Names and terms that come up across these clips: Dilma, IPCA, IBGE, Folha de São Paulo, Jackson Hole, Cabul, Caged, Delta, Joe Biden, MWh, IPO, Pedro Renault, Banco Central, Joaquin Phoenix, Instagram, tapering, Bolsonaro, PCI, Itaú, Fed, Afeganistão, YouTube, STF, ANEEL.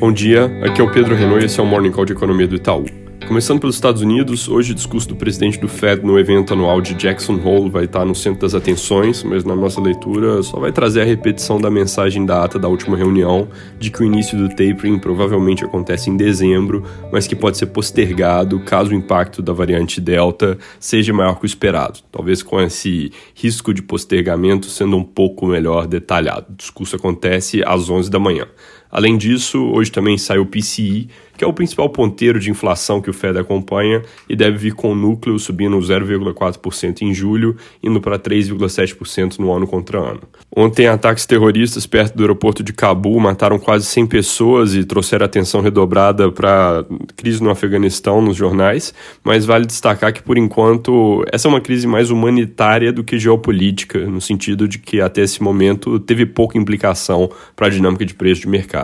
Bom dia, aqui é o Pedro Renault e esse é o Morning Call de Economia do Itaú. Começando pelos Estados Unidos, hoje o discurso do presidente do Fed no evento anual de Jackson Hole vai estar no centro das atenções, mas na nossa leitura só vai trazer a repetição da mensagem da ata da última reunião de que o início do tapering provavelmente acontece em dezembro, mas que pode ser postergado caso o impacto da variante Delta seja maior que o esperado, talvez com esse risco de postergamento sendo um pouco melhor detalhado. O discurso acontece às 11 da manhã. Além disso, hoje também saiu o PCI, que é o principal ponteiro de inflação que o Fed acompanha e deve vir com o núcleo subindo 0,4% em julho, indo para 3,7% no ano contra ano. Ontem, ataques terroristas perto do aeroporto de Cabul mataram quase 100 pessoas e trouxeram atenção redobrada para a crise no Afeganistão nos jornais, mas vale destacar que, por enquanto, essa é uma crise mais humanitária do que geopolítica, no sentido de que, até esse momento, teve pouca implicação para a dinâmica de preço de mercado.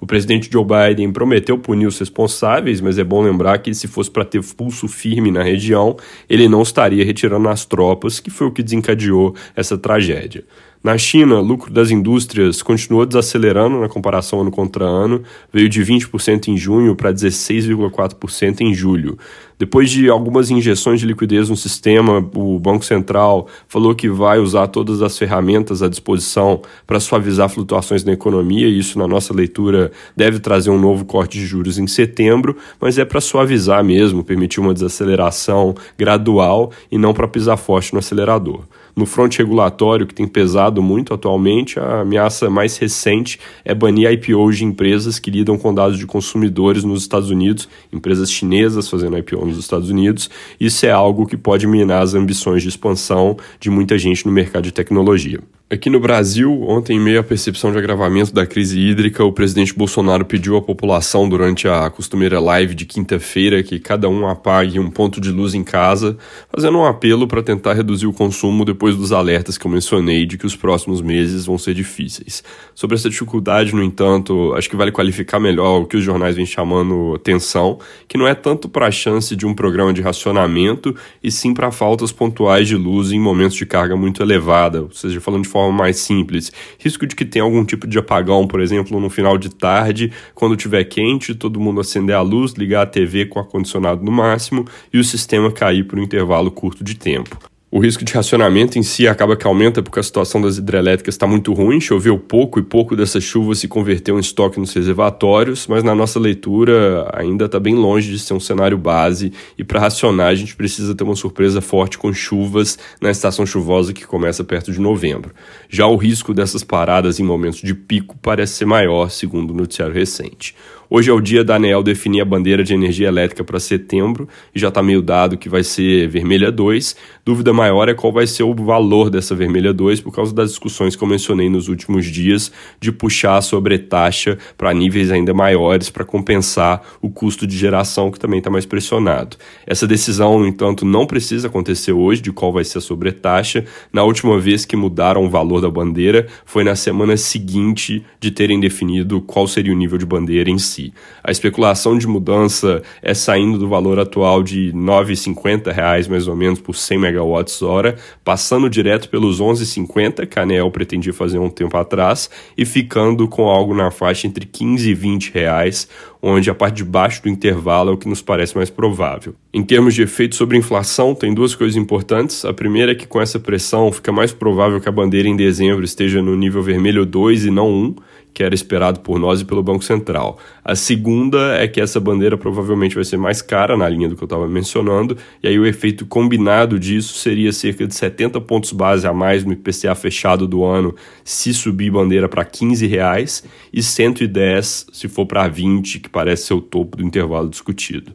O presidente Joe Biden prometeu punir os responsáveis, mas é bom lembrar que se fosse para ter pulso firme na região, ele não estaria retirando as tropas, que foi o que desencadeou essa tragédia. Na China, o lucro das indústrias continuou desacelerando na comparação ano contra ano, veio de 20% em junho para 16,4% em julho. Depois de algumas injeções de liquidez no sistema, o Banco Central falou que vai usar todas as ferramentas à disposição para suavizar flutuações na economia, e isso, na nossa leitura, deve trazer um novo corte de juros em setembro, mas é para suavizar mesmo, permitir uma desaceleração gradual e não para pisar forte no acelerador. No fronte regulatório, que tem pesado muito atualmente, a ameaça mais recente é banir IPO de empresas que lidam com dados de consumidores nos Estados Unidos, empresas chinesas fazendo IPO nos Estados Unidos. Isso é algo que pode minar as ambições de expansão de muita gente no mercado de tecnologia. Aqui no Brasil, ontem, em meio à percepção de agravamento da crise hídrica, o presidente Bolsonaro pediu à população, durante a costumeira live de quinta-feira, que cada um apague um ponto de luz em casa, fazendo um apelo para tentar reduzir o consumo depois dos alertas que eu mencionei de que os próximos meses vão ser difíceis. Sobre essa dificuldade, no entanto, acho que vale qualificar melhor o que os jornais vêm chamando atenção, que não é tanto para a chance de um programa de racionamento, e sim para faltas pontuais de luz em momentos de carga muito elevada, ou seja, falando de forma mais simples, risco de que tenha algum tipo de apagão, por exemplo, no final de tarde, quando estiver quente, todo mundo acender a luz, ligar a TV com o ar-condicionado no máximo e o sistema cair por um intervalo curto de tempo. O risco de racionamento em si acaba que aumenta porque a situação das hidrelétricas está muito ruim, choveu pouco e pouco dessa chuva se converteu em estoque nos reservatórios, mas na nossa leitura ainda está bem longe de ser um cenário base e para racionar a gente precisa ter uma surpresa forte com chuvas na estação chuvosa que começa perto de novembro. Já o risco dessas paradas em momentos de pico parece ser maior, segundo o noticiário recente. Hoje é o dia da ANEEL definir a bandeira de energia elétrica para setembro e já está meio dado que vai ser vermelha 2. Dúvida maior é qual vai ser o valor dessa vermelha 2 por causa das discussões que eu mencionei nos últimos dias de puxar a sobretaxa para níveis ainda maiores para compensar o custo de geração que também está mais pressionado. Essa decisão, no entanto, não precisa acontecer hoje de qual vai ser a sobretaxa. Na última vez que mudaram o valor da bandeira foi na semana seguinte de terem definido qual seria o nível de bandeira em si. A especulação de mudança é saindo do valor atual de R$ 9,50 mais ou menos por 100 MWh, passando direto pelos R$ 11,50 que a ANEEL pretendia fazer um tempo atrás e ficando com algo na faixa entre R$ 15 e R$ 20, onde a parte de baixo do intervalo é o que nos parece mais provável. Em termos de efeito sobre inflação, tem duas coisas importantes. A primeira é que com essa pressão fica mais provável que a bandeira em dezembro esteja no nível vermelho 2 e não 1, que era esperado por nós e pelo Banco Central. A segunda é que essa bandeira provavelmente vai ser mais cara, na linha do que eu estava mencionando, e aí o efeito combinado disso seria cerca de 70 pontos base a mais no IPCA fechado do ano se subir bandeira para R$ 15,00 e 110 se for para 20, que parece ser o topo do intervalo discutido.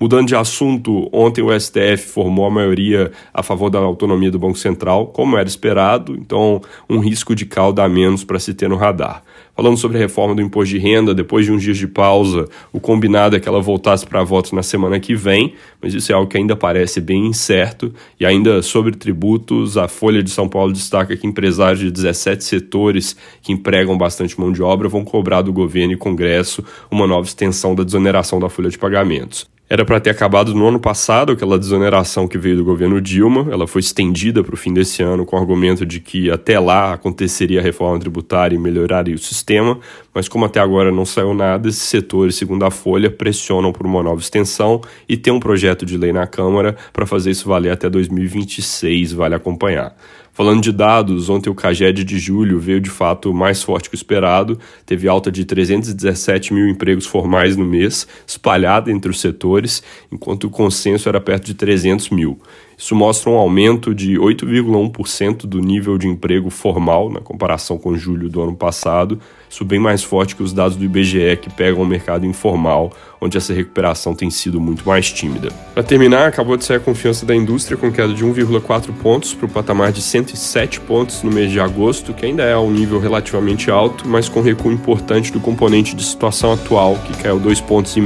Mudando de assunto, ontem o STF formou a maioria a favor da autonomia do Banco Central, como era esperado, então um risco de cauda a menos para se ter no radar. Falando sobre a reforma do imposto de renda, depois de uns dias de pausa, o combinado é que ela voltasse para votos na semana que vem, mas isso é algo que ainda parece bem incerto. E ainda sobre tributos, a Folha de São Paulo destaca que empresários de 17 setores que empregam bastante mão de obra vão cobrar do governo e Congresso uma nova extensão da desoneração da folha de pagamentos. Era para ter acabado no ano passado aquela desoneração que veio do governo Dilma. Ela foi estendida para o fim desse ano com o argumento de que até lá aconteceria a reforma tributária e melhoraria o sistema, mas como até agora não saiu nada, esses setores, segundo a Folha, pressionam por uma nova extensão e tem um projeto de lei na Câmara para fazer isso valer até 2026, vale acompanhar. Falando de dados, ontem o Caged de julho veio de fato mais forte que o esperado, teve alta de 317 mil empregos formais no mês, espalhada entre os setores, enquanto o consenso era perto de 300 mil. Isso mostra um aumento de 8,1% do nível de emprego formal na comparação com julho do ano passado, isso bem mais forte que os dados do IBGE, que pegam o mercado informal, onde essa recuperação tem sido muito mais tímida. Para terminar, acabou de sair a confiança da indústria com queda de 1,4 pontos para o patamar de 107 pontos no mês de agosto, que ainda é um nível relativamente alto, mas com recuo importante do componente de situação atual, que caiu 2,5 pontos,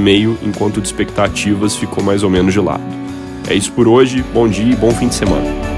enquanto de expectativas ficou mais ou menos de lado. É isso por hoje, bom dia e bom fim de semana.